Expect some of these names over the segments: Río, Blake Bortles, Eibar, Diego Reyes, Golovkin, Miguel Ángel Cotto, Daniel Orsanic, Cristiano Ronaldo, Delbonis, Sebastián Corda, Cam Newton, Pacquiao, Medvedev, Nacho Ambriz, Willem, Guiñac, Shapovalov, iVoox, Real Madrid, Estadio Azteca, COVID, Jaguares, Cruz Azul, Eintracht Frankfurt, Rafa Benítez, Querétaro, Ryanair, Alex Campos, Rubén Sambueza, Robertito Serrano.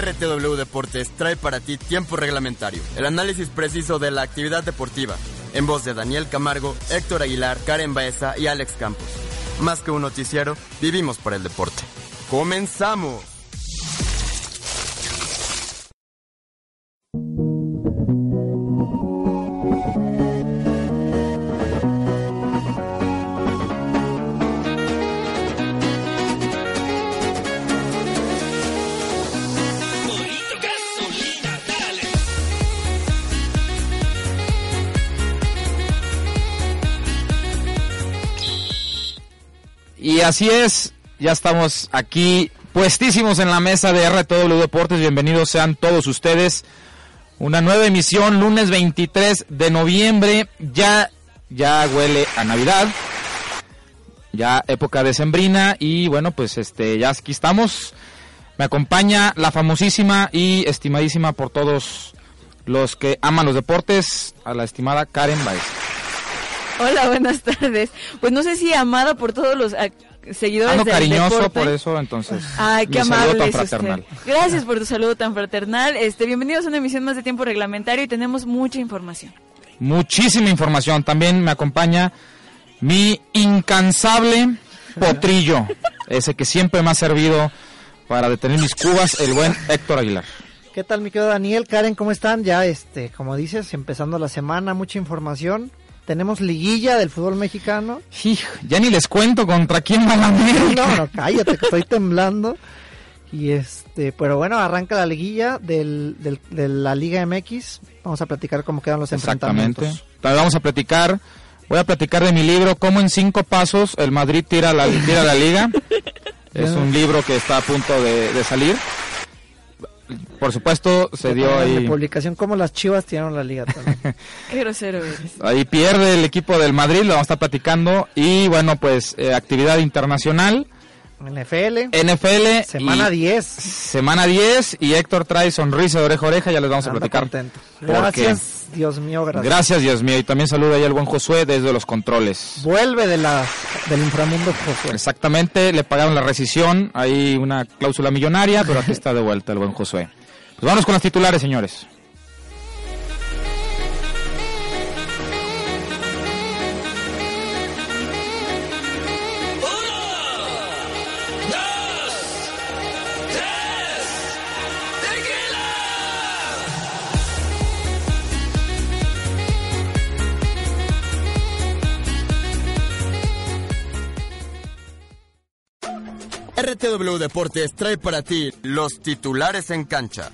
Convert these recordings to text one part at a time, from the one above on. RTW Deportes trae para ti Tiempo Reglamentario, el análisis preciso de la actividad deportiva, en voz de Daniel Camargo, Héctor Aguilar, Karen Baeza y Alex Campos. Más que un noticiero, vivimos para el deporte. ¡Comenzamos! Y así es, ya estamos aquí puestísimos en la mesa de RTW Deportes, bienvenidos sean todos ustedes. Una nueva emisión, lunes 23 de noviembre, ya huele a Navidad, ya época decembrina y bueno, pues ya aquí estamos. Me acompaña la famosísima y estimadísima por todos los que aman los deportes, a la estimada Karen Baeza. Hola, buenas tardes. Pues no sé si amada por todos los seguidores del deporte. Cariñoso por eso, entonces. Ay, qué amable tan fraternal. Usted. Gracias por tu saludo tan fraternal. Bienvenidos a una emisión más de Tiempo Reglamentario y tenemos mucha información. Muchísima información. También me acompaña mi incansable potrillo, ese que siempre me ha servido para detener mis cubas, el buen Héctor Aguilar. ¿Qué tal, mi querido Daniel? Karen, ¿cómo están? Ya, como dices, empezando la semana, mucha información. Tenemos liguilla del fútbol mexicano. Hijo, ya ni les cuento contra quién va la América. No, cállate, que estoy temblando. Y pero bueno, arranca la liguilla de la Liga MX. Vamos a platicar cómo quedan los enfrentamientos. Exactamente. También vamos a platicar. Voy a platicar de mi libro, cómo en 5 pasos el Madrid tira la liga. Es un libro que está a punto de salir. Por supuesto, se dio ahí la publicación como las Chivas tiraron la liga también. Qué grosero eres. Ahí pierde el equipo del Madrid, lo vamos a estar platicando. Y bueno, pues actividad internacional, NFL, semana 10. Semana 10 y Héctor trae sonrisa de oreja a oreja, ya les vamos a platicar. Contento. Gracias, Dios mío, gracias. Gracias, Dios mío. Y también saluda ahí al buen Josué desde los controles. Vuelve del inframundo Josué. Exactamente, le pagaron la rescisión, hay una cláusula millonaria, pero aquí está de vuelta el buen Josué. Pues vamos con los titulares, señores. RTW Deportes trae para ti los titulares en cancha.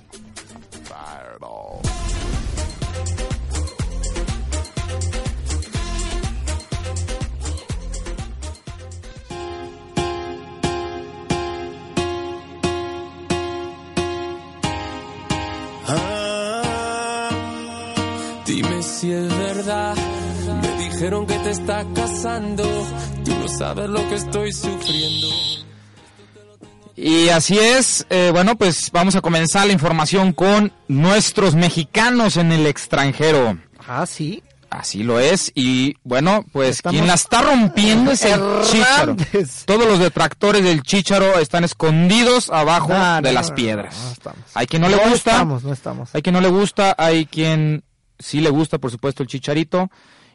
Ah, dime si es verdad, me dijeron que te estás casando, tú no sabes lo que estoy sufriendo. Y así es, bueno, pues vamos a comenzar la información con nuestros mexicanos en el extranjero. Ah, sí. Así lo es, y bueno, pues quien la está rompiendo es el Chícharo. Todos los detractores del Chícharo están escondidos abajo de las piedras. No hay quien no le gusta, no estamos. Hay quien no le gusta, hay quien sí le gusta, por supuesto, el Chicharito.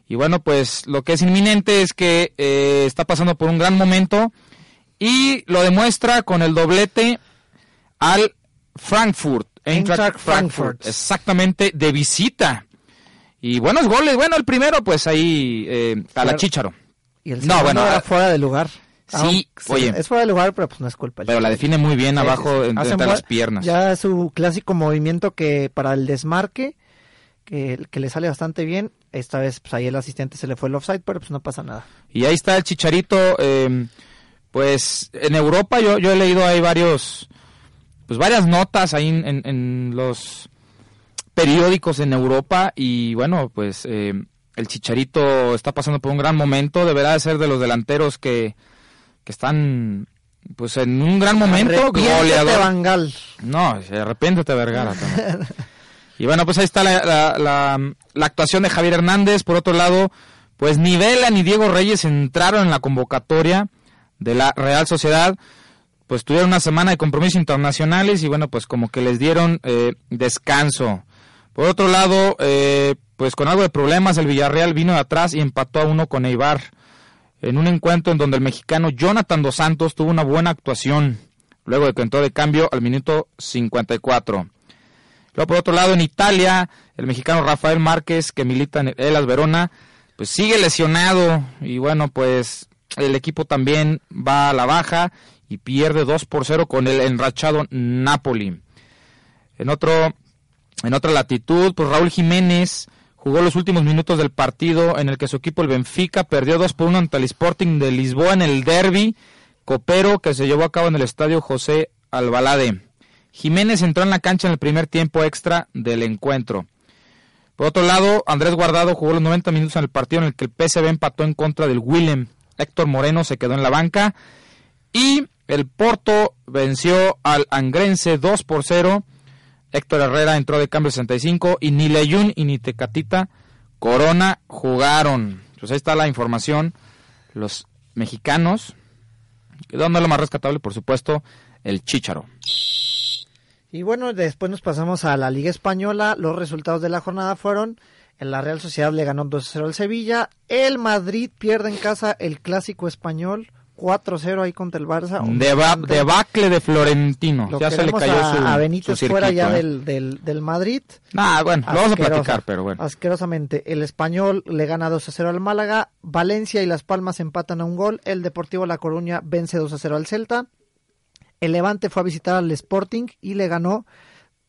Y bueno, pues lo que es inminente es que está pasando por un gran momento. Y lo demuestra con el doblete al Eintracht Frankfurt. Exactamente, de visita. Y buenos goles. Bueno, el primero, pues ahí, a la Chícharo. Y el segundo era fuera de lugar. Sí, oye. Es fuera de lugar, pero pues no es culpa. Pero la define muy bien abajo, entre las piernas. Ya su clásico movimiento que para el desmarque, que le sale bastante bien. Esta vez, pues ahí el asistente se le fue el offside, pero pues no pasa nada. Y ahí está el Chicharito. Pues en Europa yo he leído ahí varias notas ahí en los periódicos en Europa y bueno, pues el Chicharito está pasando por un gran momento, deberá de ser de los delanteros que están pues en un gran momento, goleador. No, arrepiéntete, Vergara. Y bueno, pues ahí está la actuación de Javier Hernández. Por otro lado, pues ni Vela ni Diego Reyes entraron en la convocatoria de la Real Sociedad, pues tuvieron una semana de compromisos internacionales y bueno, pues como que les dieron descanso. Por otro lado, pues con algo de problemas, el Villarreal vino de atrás y empató a 1 con Eibar, en un encuentro en donde el mexicano Jonathan Dos Santos tuvo una buena actuación, luego de que entró de cambio al minuto 54. Luego, por otro lado, en Italia, el mexicano Rafael Márquez, que milita en el Hellas Verona, pues sigue lesionado, y bueno, pues el equipo también va a la baja y pierde 2-0 con el enrachado Napoli. En otra latitud, pues Raúl Jiménez jugó los últimos minutos del partido en el que su equipo, el Benfica, perdió 2-1 ante el Sporting de Lisboa en el derbi copero que se llevó a cabo en el estadio José Albalade. Jiménez entró en la cancha en el primer tiempo extra del encuentro. Por otro lado, Andrés Guardado jugó los 90 minutos en el partido en el que el PSV empató en contra del Willem. Héctor Moreno se quedó en la banca. Y el Porto venció al Angrense 2-0. Héctor Herrera entró de cambio 65 y ni Layún y ni Tecatita Corona jugaron. Pues ahí está la información. Los mexicanos, quedando lo más rescatable, por supuesto, el Chícharo. Y bueno, después nos pasamos a la Liga Española. Los resultados de la jornada fueron: en la Real Sociedad le ganó 2-0 al Sevilla, el Madrid pierde en casa el Clásico Español 4-0 ahí contra el Barça. Debacle de Florentino. Lo ya se le cayó a Benítez su fuera ya del Madrid. Bueno, lo vamos a platicar, pero bueno. Asquerosamente, el Español le gana 2-0 al Málaga, Valencia y Las Palmas empatan a un gol, el Deportivo La Coruña vence 2-0 al Celta, el Levante fue a visitar al Sporting y le ganó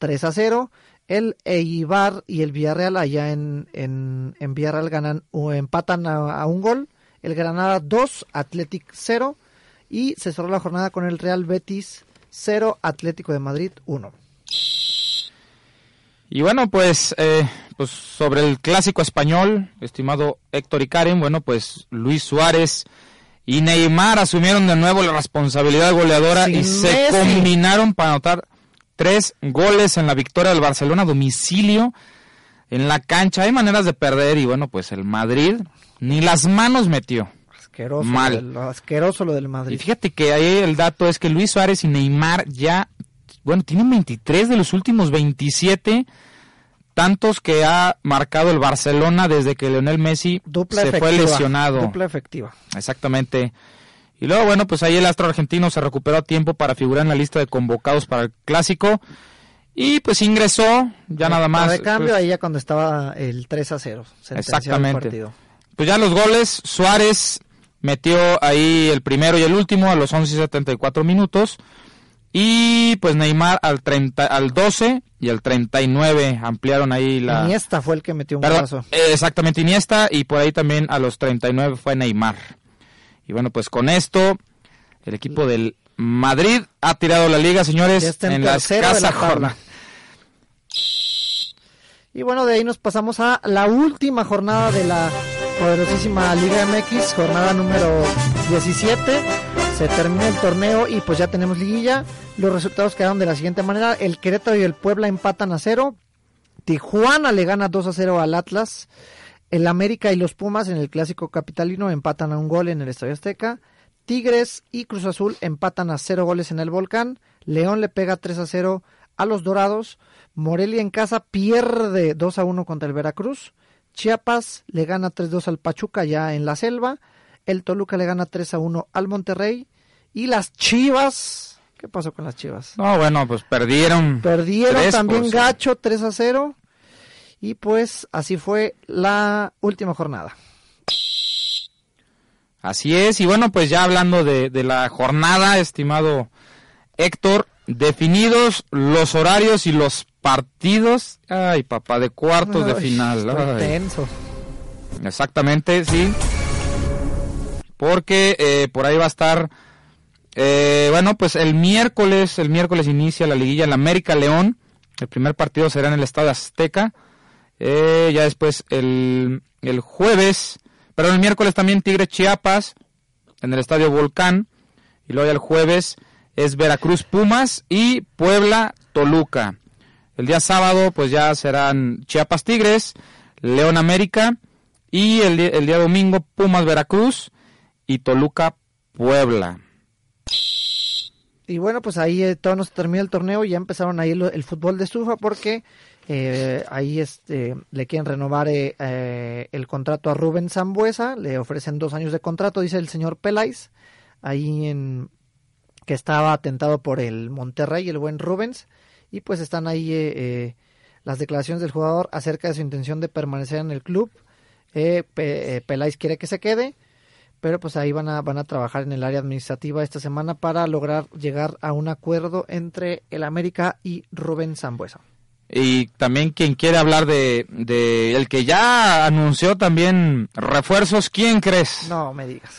3-0, el Eibar y el Villarreal allá en Villarreal ganan o empatan a un gol. El Granada 2, Athletic 0. Y se cerró la jornada con el Real Betis 0, Atlético de Madrid 1. Y bueno, pues sobre el Clásico Español, estimado Héctor y Karen, bueno, pues Luis Suárez y Neymar asumieron de nuevo la responsabilidad goleadora y se combinaron para anotar 3 goles en la victoria del Barcelona a domicilio en la cancha. Hay maneras de perder y bueno, pues el Madrid ni las manos metió. Asqueroso. Mal. Asqueroso lo del Madrid. Y fíjate que ahí el dato es que Luis Suárez y Neymar ya, bueno, tienen 23 de los últimos 27 tantos que ha marcado el Barcelona desde que Lionel Messi fue lesionado. Dupla efectiva. Exactamente. Y luego, bueno, pues ahí el astro argentino se recuperó a tiempo para figurar en la lista de convocados para el Clásico. Y pues ingresó, ya nada más. De cambio, pues, ahí ya cuando estaba el 3-0. Exactamente. El partido. Pues ya los goles, Suárez metió ahí el primero y el último a los 11:74 minutos. Y pues Neymar al 12 y al 39 ampliaron ahí la... Iniesta fue el que metió un golazo. Exactamente, Iniesta, y por ahí también a los 39 fue Neymar. Y bueno, pues con esto el equipo del Madrid ha tirado la liga, señores, este en la escasa jornada. Y bueno, de ahí nos pasamos a la última jornada de la poderosísima Liga MX, jornada número 17. Se termina el torneo y pues ya tenemos liguilla. Los resultados quedaron de la siguiente manera: el Querétaro y el Puebla empatan a 0, Tijuana le gana 2-0 al Atlas, el América y los Pumas en el Clásico Capitalino empatan a un gol en el Estadio Azteca, Tigres y Cruz Azul empatan a 0 goles en el Volcán, León le pega 3-0 a los Dorados, Morelia en casa pierde 2-1 contra el Veracruz, Chiapas le gana 3-2 al Pachuca ya en la selva, el Toluca le gana 3-1 al Monterrey, y las Chivas, ¿qué pasó con las Chivas? No, bueno, pues perdieron 3, también pues, gacho, 3-0, y pues así fue la última jornada. Así es, y bueno, pues ya hablando de la jornada, estimado Héctor, definidos los horarios y los partidos, ay papá, de cuartos de final. Ay. Tenso. Exactamente, sí, porque por ahí va a estar, bueno, pues el miércoles inicia la liguilla en la América León, el primer partido será en el Estadio Azteca, ya después el jueves... Pero el miércoles también Tigres Chiapas en el Estadio Volcán. Y luego el jueves es Veracruz Pumas y Puebla Toluca. El día sábado pues ya serán Chiapas Tigres, León América. Y el día domingo Pumas Veracruz y Toluca Puebla. Y bueno, pues ahí todo nos termina el torneo y ya empezaron ahí el fútbol de estufa porque ahí le quieren renovar el contrato a Rubén Sambueza, le ofrecen 2 años de contrato, dice el señor Peláiz, ahí que estaba atentado por el Monterrey, el buen Rubens, y pues están ahí las declaraciones del jugador acerca de su intención de permanecer en el club. Peláiz quiere que se quede, pero pues ahí van a trabajar en el área administrativa esta semana para lograr llegar a un acuerdo entre el América y Rubén Sambueza. Y también quien quiere hablar de el que ya anunció también refuerzos, ¿quién crees? No me digas,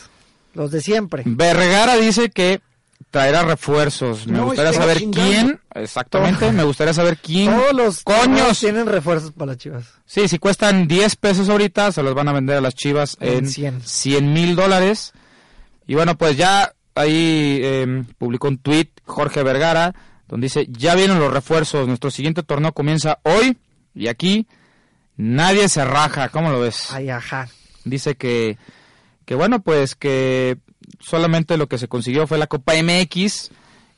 los de siempre. Vergara dice que traerá refuerzos. Me gustaría saber quién. Exactamente, me gustaría saber quién. Todos los coños tienen refuerzos para las Chivas. Sí, si cuestan $10 ahorita, se los van a vender a las Chivas en $100,000. Y bueno, pues ya ahí publicó un tuit Jorge Vergara, donde dice: ya vienen los refuerzos, nuestro siguiente torneo comienza hoy, y aquí nadie se raja. ¿Cómo lo ves? Ay, ajá. Dice que bueno, pues que solamente lo que se consiguió fue la Copa MX,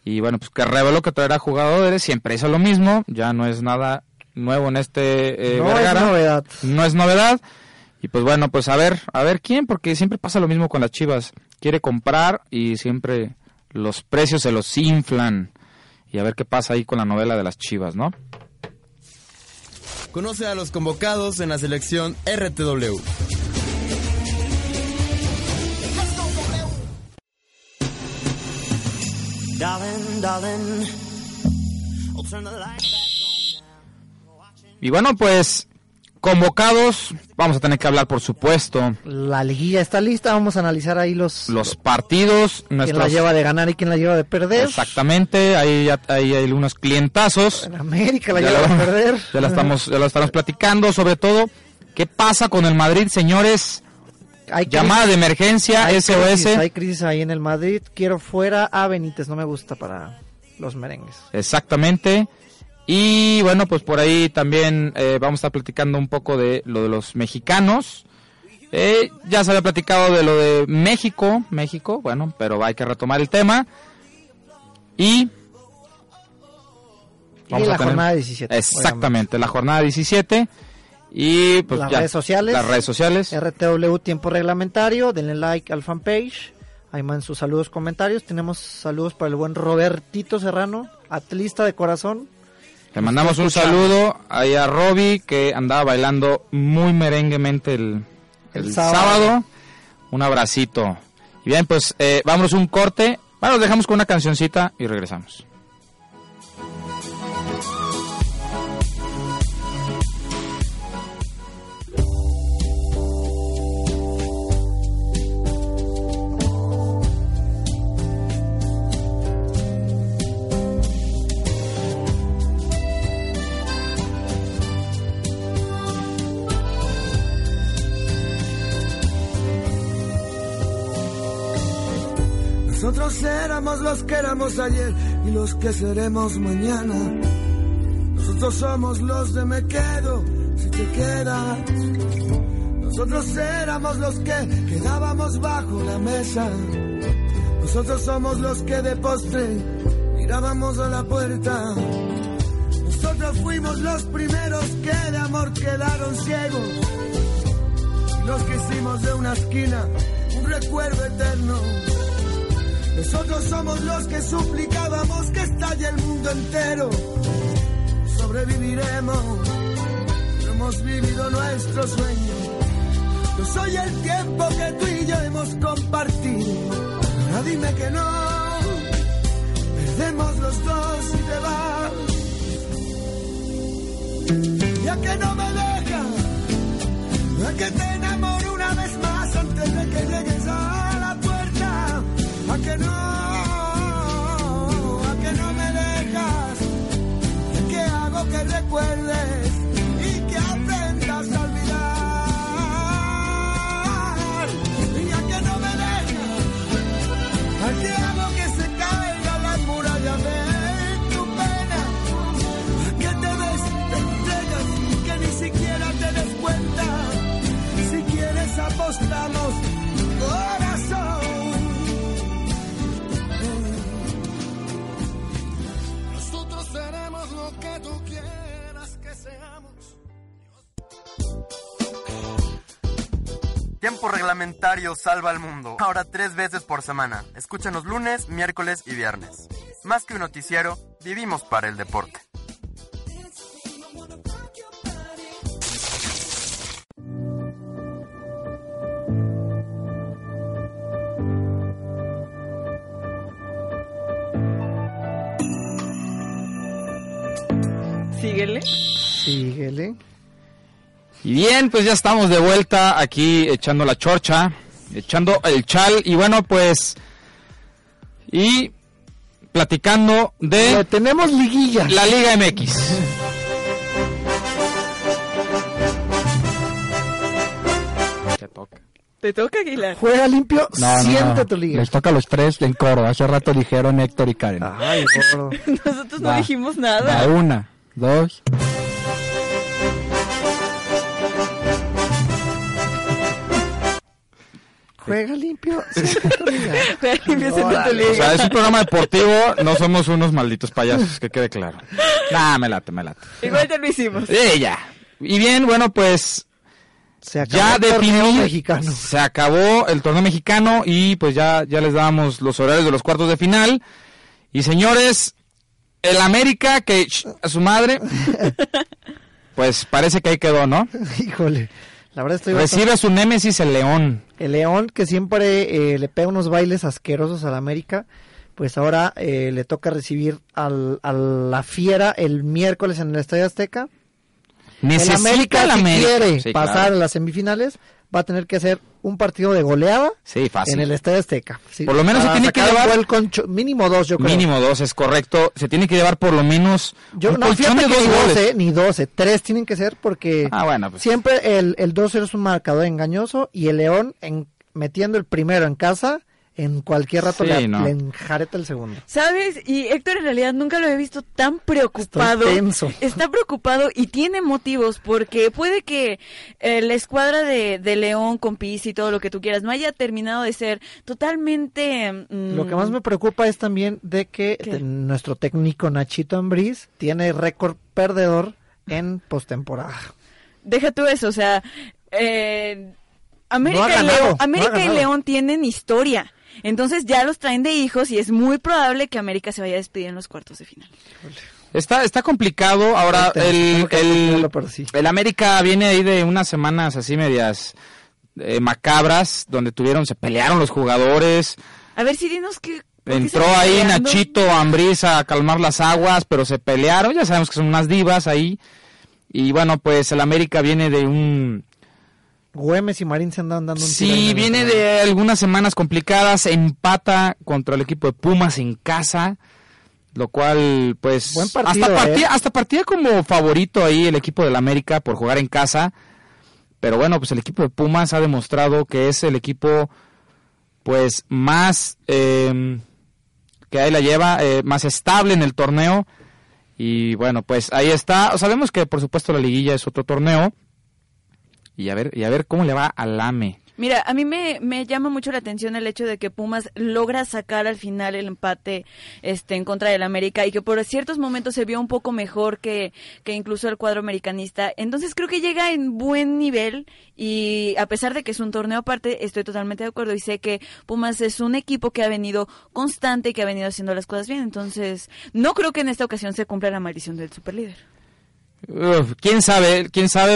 y bueno, pues que reveló que traerá jugadores, siempre hizo lo mismo, ya no es nada nuevo en no Vergara. No es novedad, y pues bueno, pues a ver quién, porque siempre pasa lo mismo con las Chivas, quiere comprar y siempre los precios se los inflan, y a ver qué pasa ahí con la novela de las Chivas, ¿no? Conoce a los convocados en la selección RTW. Y bueno, pues convocados, vamos a tener que hablar, por supuesto. La liguilla está lista, vamos a analizar ahí los partidos. Nuestros... ¿Quién la lleva de ganar y quién la lleva de perder? Exactamente, ahí hay algunos clientazos. En América la lleva de perder. Ya lo estamos platicando, sobre todo, ¿qué pasa con el Madrid, señores? Hay llamada de emergencia, hay SOS. Hay crisis ahí en el Madrid. Quiero fuera a Benítez, no me gusta para los merengues. Exactamente. Y bueno, pues por ahí también vamos a estar platicando un poco de lo de los mexicanos. Ya se había platicado de lo de México, bueno, pero hay que retomar el tema. Y la jornada 17. Exactamente, obviamente. La jornada 17. Y pues las redes sociales RTW Tiempo Reglamentario, denle like al fanpage, ahí mandan sus saludos, comentarios. Tenemos saludos para el buen Robertito Serrano, atlista de corazón. Le mandamos un saludo ahí a Roby, que andaba bailando muy merenguemente el sábado. Un abracito. Y bien, pues vámonos un corte. Bueno, nos dejamos con una cancioncita y regresamos. Nosotros éramos los que éramos ayer y los que seremos mañana. Nosotros somos los de me quedo si te quedas. Nosotros éramos los que quedábamos bajo la mesa. Nosotros somos los que de postre mirábamos a la puerta. Nosotros fuimos los primeros que de amor quedaron ciegos. Y los que hicimos de una esquina un recuerdo eterno. Nosotros somos los que suplicábamos que estalle el mundo entero. Sobreviviremos, pero hemos vivido nuestro sueño. Yo soy el tiempo que tú y yo hemos compartido. Ahora dime que no, perdemos los dos y te vas. Ya que no me dejas, ya que te enamoro una vez más antes de que llegues a la puerta. A que no me dejas, que hago que recuerdes y que aprendas a olvidar. Y a que no me dejas, a que hago que se caigan las murallas de tu pena. A que te ves, te entregas, que ni siquiera te des cuenta. Si quieres apostamos, corazón. Seremos lo que tú quieras que seamos. Tiempo reglamentario salva al mundo. Ahora 3 veces por semana. Escúchanos lunes, miércoles y viernes. Más que un noticiero, vivimos para el deporte. Síguele. Síguele. Y bien, pues ya estamos de vuelta aquí echando la chorcha, echando el chal, y bueno, pues, y platicando de... Pero tenemos liguilla. La Liga MX. Te toca. Te toca, Aguilar. Juega limpio, no, siente no, tu liga. Les toca a los tres en coro, hace rato dijeron Héctor y Karen. Ay, gordo. Nosotros no dijimos nada. Una, dos... Juega limpio, Juega limpio, siente tu liga. O sea, es un programa deportivo, no somos unos malditos payasos, que quede claro. Nah, me late. Igual te lo hicimos. Sí, ya. Y bien, bueno, pues... Se acabó ya el torneo mexicano. Se acabó el torneo mexicano y pues ya les dábamos los horarios de los cuartos de final. Y señores, el América, que a su madre, pues parece que ahí quedó, ¿no? Híjole. La verdad estoy recibe a su némesis el León. El León que siempre le pega unos bailes asquerosos al América, pues ahora le toca recibir a la fiera el miércoles en el Estadio Azteca. Necesita el América, si quiere sí, pasar claro. a las semifinales, va a tener que hacer un partido de goleada sí, fácil. En el Estadio Azteca. Sí, por lo menos se tiene que llevar mínimo 2, yo creo. Mínimo 2, es correcto. Se tiene que llevar por lo menos yo, un no, colchón de 2 goles. 12, ni 12, 3 tienen que ser porque bueno, pues. Siempre el 2-0 es un marcador engañoso y el León metiendo el primero en casa... En cualquier rato sí, le enjareta el segundo. ¿Sabes? Y Héctor en realidad nunca lo he visto tan preocupado. Estoy tenso. Está preocupado y tiene motivos porque puede que la escuadra de León con Piz y todo lo que tú quieras no haya terminado de ser totalmente... Lo que más me preocupa es también de que nuestro técnico Nachito Ambriz tiene récord perdedor en postemporada. Deja tú eso, o sea... América y León tienen historia. Entonces ya los traen de hijos y es muy probable que América se vaya a despedir en los cuartos de final. Está complicado. Ahora el América viene ahí de unas semanas así medias macabras donde se pelearon los jugadores. A ver si dinos que... Entró ahí Nachito Ambriz a calmar las aguas, pero se pelearon. Ya sabemos que son unas divas ahí. Y bueno, pues el América viene de un... Güemes y Marín se andan dando un tiro. Sí, viene de algunas semanas complicadas, empata contra el equipo de Pumas en casa, lo cual, pues, buen partido, hasta partía como favorito ahí el equipo del América por jugar en casa, pero bueno, pues el equipo de Pumas ha demostrado que es el equipo, pues, más, que ahí la lleva, más estable en el torneo, y bueno, pues ahí está, sabemos que por supuesto la liguilla es otro torneo, y a ver cómo le va al AME. Mira, a mí me llama mucho la atención el hecho de que Pumas logra sacar al final el empate en contra del América y que por ciertos momentos se vio un poco mejor que incluso el cuadro americanista. Entonces creo que llega en buen nivel y a pesar de que es un torneo aparte, estoy totalmente de acuerdo y sé que Pumas es un equipo que ha venido constante y que ha venido haciendo las cosas bien. Entonces no creo que en esta ocasión se cumpla la maldición del superlíder. Quién sabe,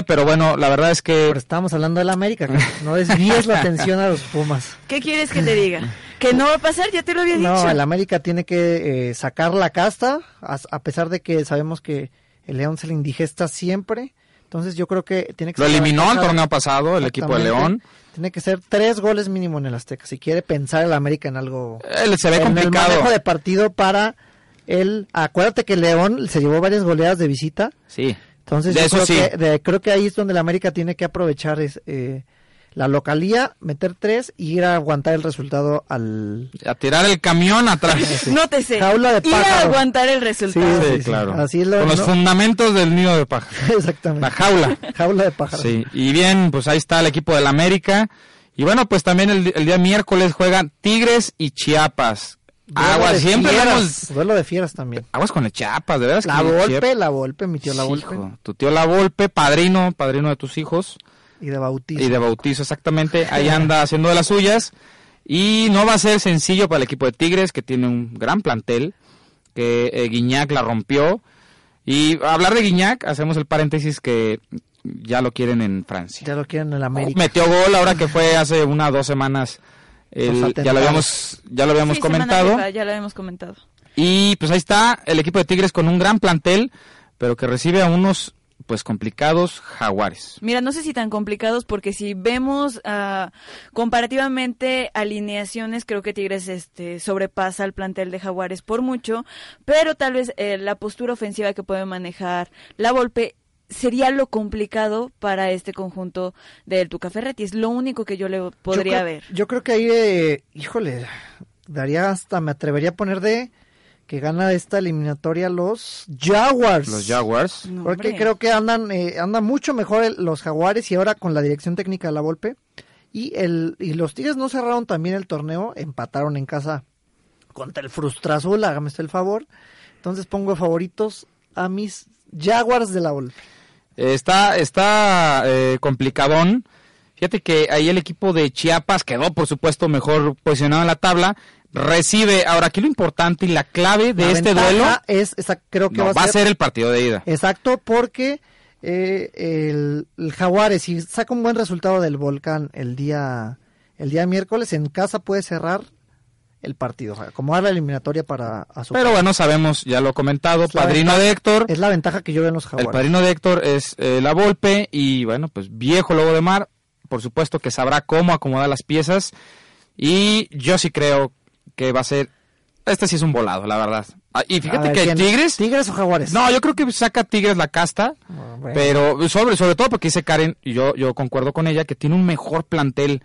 pero bueno, la verdad es que... Pero estábamos hablando de la América, no desvíes la atención a los Pumas. ¿Qué quieres que te diga? ¿Que no va a pasar? Ya te lo había dicho. No, el América tiene que sacar la casta, a pesar de que sabemos que el León se le indigesta siempre, entonces yo creo que tiene que... Lo eliminó el torneo pasado, el equipo de León. Tiene que ser 3 goles mínimo en el Azteca, si quiere pensar el América en algo... Se ve complicado. En el manejo de partido para... Acuérdate que León se llevó varias goleadas de visita. Sí. Entonces creo que ahí es donde la América tiene que aprovechar la localía, meter 3 y ir a aguantar el resultado a tirar el camión atrás. Sí. Nótese. Jaula de pájaro. Ir a aguantar el resultado. Sí, claro. Así con los fundamentos del nido de pájaro. Exactamente. La jaula. Jaula de pájaro. Sí. Y bien, pues ahí está el equipo del América. Y bueno, pues también el día miércoles juegan Tigres y Chiapas. Aguas, siempre vamos. Duelo de fieras también. Aguas con el Chiapas, de veras. La Volpe, mi tío La Volpe. Hijo, tu tío La Volpe, padrino de tus hijos. Y de bautizo, exactamente. Ahí anda haciendo de las suyas. Y no va a ser sencillo para el equipo de Tigres, que tiene un gran plantel, que Guiñac la rompió. Y hablar de Guiñac, hacemos el paréntesis que ya lo quieren en Francia. Ya lo quieren en América. Metió gol ahora que fue hace 1 o 2 semanas. Ya lo habíamos comentado. Y pues ahí está el equipo de Tigres con un gran plantel, pero que recibe a unos pues complicados Jaguares. Mira, no sé si tan complicados, porque si vemos comparativamente alineaciones, creo que Tigres sobrepasa al plantel de Jaguares por mucho, pero tal vez la postura ofensiva que puede manejar La Volpe sería lo complicado para este conjunto del Tuca Ferretti. Es lo único que yo le podría ver. Yo creo que ahí, daría hasta, me atrevería a poner de que gana esta eliminatoria los Jaguars. Los Jaguars. No, porque creo que andan mucho mejor los Jaguares, y ahora con la dirección técnica de La Volpe. Y los Tigres no cerraron también el torneo, empataron en casa contra el Frustra Azul, hágame usted el favor. Entonces pongo favoritos a mis Jaguars de La Volpe. Está complicadón. Fíjate que ahí el equipo de Chiapas quedó, por supuesto, mejor posicionado en la tabla. Recibe, ahora aquí lo importante y la clave de este duelo es, creo que va a ser el partido de ida. Exacto, porque el Jaguares, si saca un buen resultado del Volcán el día miércoles, en casa puede cerrar el partido, como la eliminatoria para su. Pero bueno, sabemos, ya lo he comentado, padrino de Héctor. Es la ventaja que yo veo en los Jaguares. El padrino de Héctor es La Volpe, y bueno, pues viejo lobo de mar, por supuesto que sabrá cómo acomodar las piezas, y yo sí creo que va a ser, este sí es un volado, la verdad. Y fíjate ver, que Tigres o Jaguares. No, yo creo que saca Tigres la casta, bueno. Pero sobre todo porque dice Karen, y yo concuerdo con ella, que tiene un mejor plantel.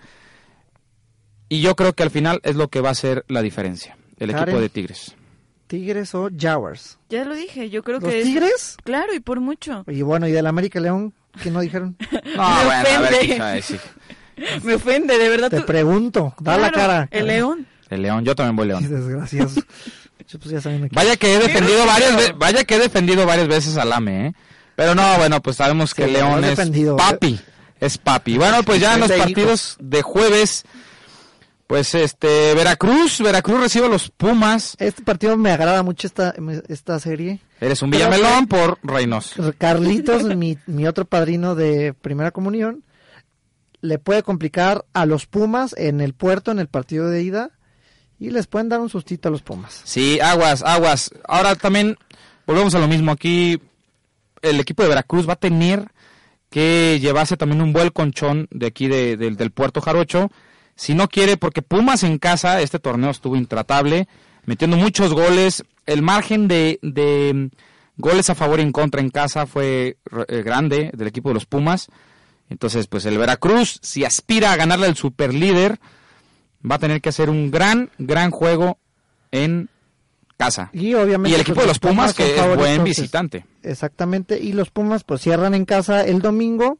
Y yo creo que al final es lo que va a ser la diferencia, el Karen, equipo de Tigres. ¿Tigres o Jaguars? Ya lo dije, yo creo que... ¿Los Tigres? Claro, y por mucho. Y bueno, ¿y del América León? ¿Qué no dijeron? Me ofende, de verdad. Te pregunto, la cara. Karen. El León, yo también voy León. Desgraciado. Pues ya saben, vaya que he defendido varias veces al AME, ¿eh? Pero no, bueno, pues sabemos que León es papi, Bueno, pues ya en los partidos de jueves... Pues Veracruz recibe a los Pumas. Este partido me agrada mucho, esta serie. Eres un villamelón por Reynoso. Carlitos, mi otro padrino de primera comunión, le puede complicar a los Pumas en el Puerto, en el partido de ida, y les pueden dar un sustito a los Pumas. Sí, aguas. Ahora también volvemos a lo mismo. Aquí el equipo de Veracruz va a tener que llevarse también un buen colchón de aquí del Puerto Jarocho. Si no quiere, porque Pumas en casa, este torneo estuvo intratable, metiendo muchos goles. El margen de goles a favor y en contra en casa fue grande del equipo de los Pumas. Entonces, pues el Veracruz, si aspira a ganarle al superlíder, va a tener que hacer un gran, gran juego en casa. Y obviamente, y el equipo de los Pumas, que es buen visitante. Exactamente, y los Pumas pues cierran en casa el domingo.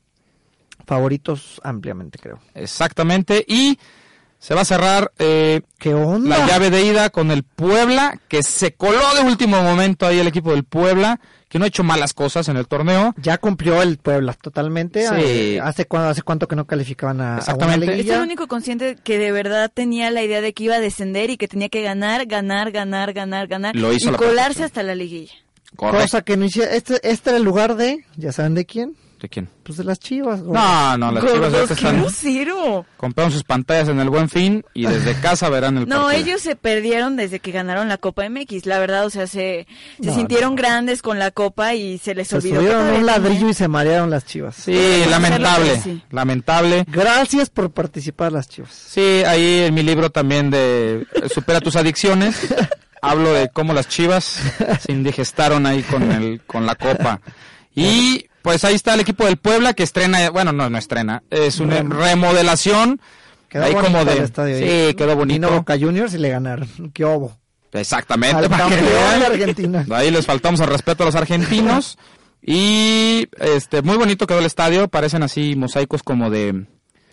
Favoritos ampliamente, creo. Exactamente, y se va a cerrar la llave de ida con el Puebla, que se coló de último momento ahí el equipo del Puebla, que no ha hecho malas cosas en el torneo. Ya cumplió el Puebla totalmente, sí. ¿Hace cuánto que no calificaban a Exactamente. Una liguilla? Es el único consciente que de verdad tenía la idea de que iba a descender y que tenía que ganar. Lo hizo y colarse hasta la liguilla. Correcto. Cosa que no hicieron. Este era el lugar de, ya saben de quién. ¿De quién? Pues de las Chivas. No, las Chivas ya están... ¡Lucero! Compraron sus pantallas en el Buen Fin y desde casa verán el partido. No, ellos se perdieron desde que ganaron la Copa MX, la verdad, o sea, se sintieron grandes con la Copa y se les olvidó. Se subieron un ladrillo y se marearon las Chivas. Sí, lamentable. Gracias por participar las Chivas. Sí, ahí en mi libro también de Supera tus adicciones, hablo de cómo las Chivas se indigestaron ahí con la Copa. Y... Pues ahí está el equipo del Puebla que estrena, bueno, no estrena, es una remodelación. Quedó ahí como de... Sí, quedó bonito. Vino Boca Juniors y le ganaron. ¡Qué obo! Exactamente. Al campeón de Argentina. Ahí les faltamos al respeto a los argentinos. Y muy bonito quedó el estadio, parecen así mosaicos como de...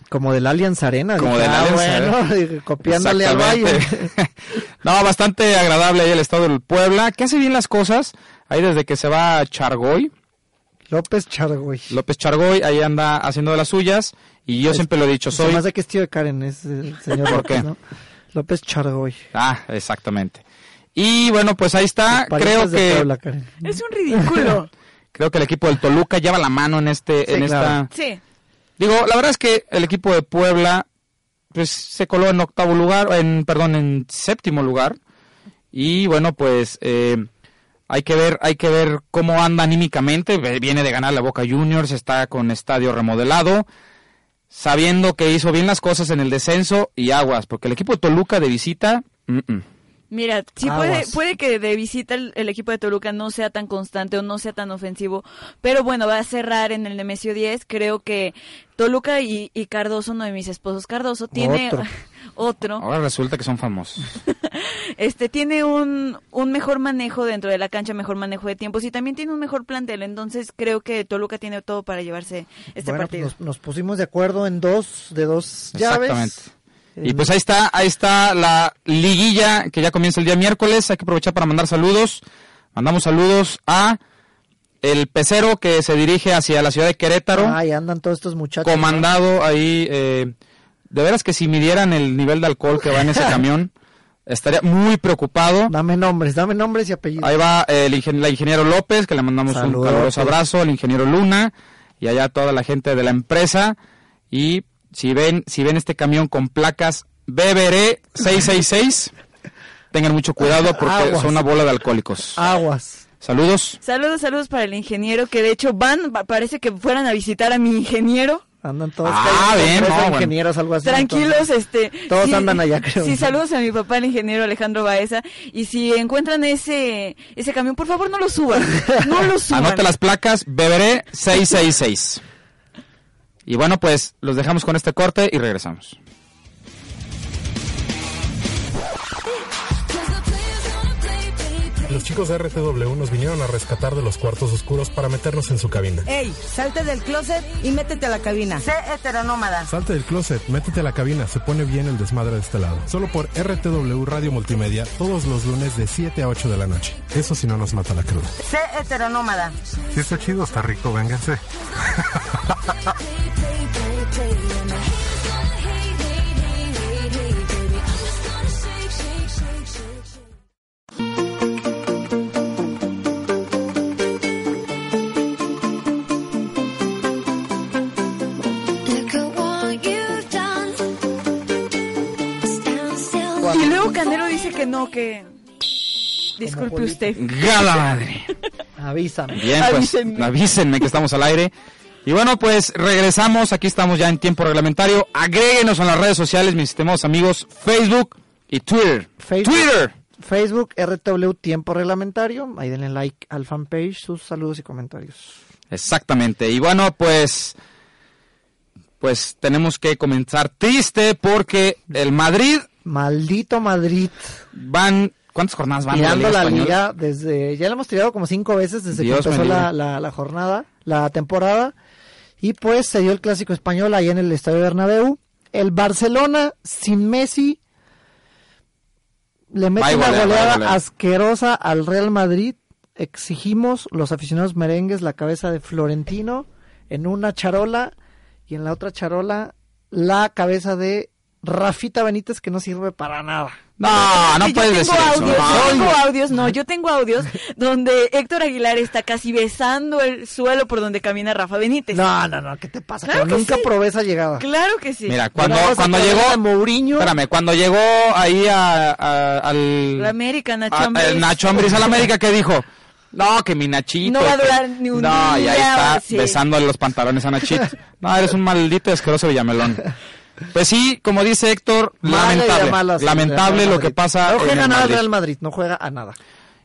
Como del Allianz Arena. Como del Allianz Arena. Copiándole al Bayern. No, bastante agradable ahí el estado del Puebla, que hace bien las cosas, ahí desde que se va Chargoy. López Chargoy, ahí anda haciendo de las suyas, y yo siempre lo he dicho, soy... Además de que es tío de Karen, es el señor ¿Por López, qué? ¿No? López Chargoy. Ah, exactamente. Y bueno, pues ahí está, creo que... Puebla, es un ridículo. Creo que el equipo del Toluca lleva la mano en esta... Sí. Digo, la verdad es que el equipo de Puebla pues se coló en séptimo lugar. Y bueno, pues hay que ver cómo anda anímicamente. Viene de ganar la Boca Juniors, está con estadio remodelado, sabiendo que hizo bien las cosas en el descenso y aguas, porque el equipo de Toluca de visita... Mira, sí puede que de visita el equipo de Toluca no sea tan constante o no sea tan ofensivo, pero bueno, va a cerrar en el Nemesio 10, creo que Toluca y Cardoso, uno de mis esposos, Cardoso, tiene... Otro. Ahora resulta que son famosos. Tiene un mejor manejo dentro de la cancha, mejor manejo de tiempos y también tiene un mejor plantel, entonces creo que Toluca tiene todo para llevarse partido. Nos pusimos de acuerdo en dos llaves. Exactamente. Y pues ahí está la liguilla que ya comienza el día miércoles. Hay que aprovechar para mandar saludos. Mandamos saludos a el pecero que se dirige hacia la ciudad de Querétaro. Ahí andan todos estos muchachos. Comandado ahí... de veras que si midieran el nivel de alcohol que va en ese camión, estaría muy preocupado. Dame nombres y apellidos. Ahí va la ingeniero López, que le mandamos un caluroso abrazo, al ingeniero Luna, y allá toda la gente de la empresa. Y si ven este camión con placas BBR 666, tengan mucho cuidado porque son una bola de alcohólicos. Aguas. Saludos para el ingeniero, que de hecho parece que fueran a visitar a mi ingeniero. Andan todos ingenieros, algo así. Tranquilos, todos andan allá, creo. Sí, saludos a mi papá, el ingeniero Alejandro Baeza, y si encuentran ese camión, por favor, no lo suban. Anota las placas Beberé 666. Y bueno, pues los dejamos con este corte y regresamos. Los chicos de RTW nos vinieron a rescatar de los cuartos oscuros para meternos en su cabina. ¡Ey! Salte del closet y métete a la cabina. Sé heteronómada. Salte del closet, métete a la cabina. Se pone bien el desmadre de este lado. Solo por RTW Radio Multimedia, todos los lunes de 7 a 8 de la noche. Eso si no nos mata la cruda. Sé heteronómada. Si está chido, está rico, vénganse. Que no, que... Disculpe usted. ¡Gala madre! Avísame. Bien, pues, avísenme que estamos al aire. Y bueno, pues, regresamos. Aquí estamos ya en tiempo reglamentario. Agréguenos en las redes sociales, mis estimados amigos. Facebook y Twitter. Facebook, RTW Tiempo Reglamentario. Ahí denle like al fanpage, sus saludos y comentarios. Exactamente. Y bueno, pues tenemos que comenzar triste porque el Madrid... Maldito Madrid. Van, ¿cuántas jornadas van? Tirando la liga desde, ya la hemos tirado como 5 veces desde Dios que empezó la jornada, la temporada. Y pues se dio el clásico español ahí en el Estadio Bernabéu. El Barcelona sin Messi le mete una goleada asquerosa al Real Madrid. Exigimos los aficionados merengues la cabeza de Florentino en una charola y en la otra charola la cabeza de Rafita Benítez, que no sirve para nada. No puedes decir eso. Yo tengo audios donde Héctor Aguilar está casi besando el suelo por donde camina Rafa Benítez. No, ¿qué te pasa? Claro que nunca probé esa llegada. Claro que sí. Mira, cuando llegó Mourinho, espérame, cuando llegó ahí al la América, Nacho Ambriz a la América, ¿qué dijo? No, que mi Nachito. No va a durar ni un día. No, y ahí está besándole los pantalones a Nachito. No, eres un maldito asqueroso Villamelón. Pues sí, como dice Héctor, lamentable lo que pasa. No juega nada el Real Madrid, no juega a nada.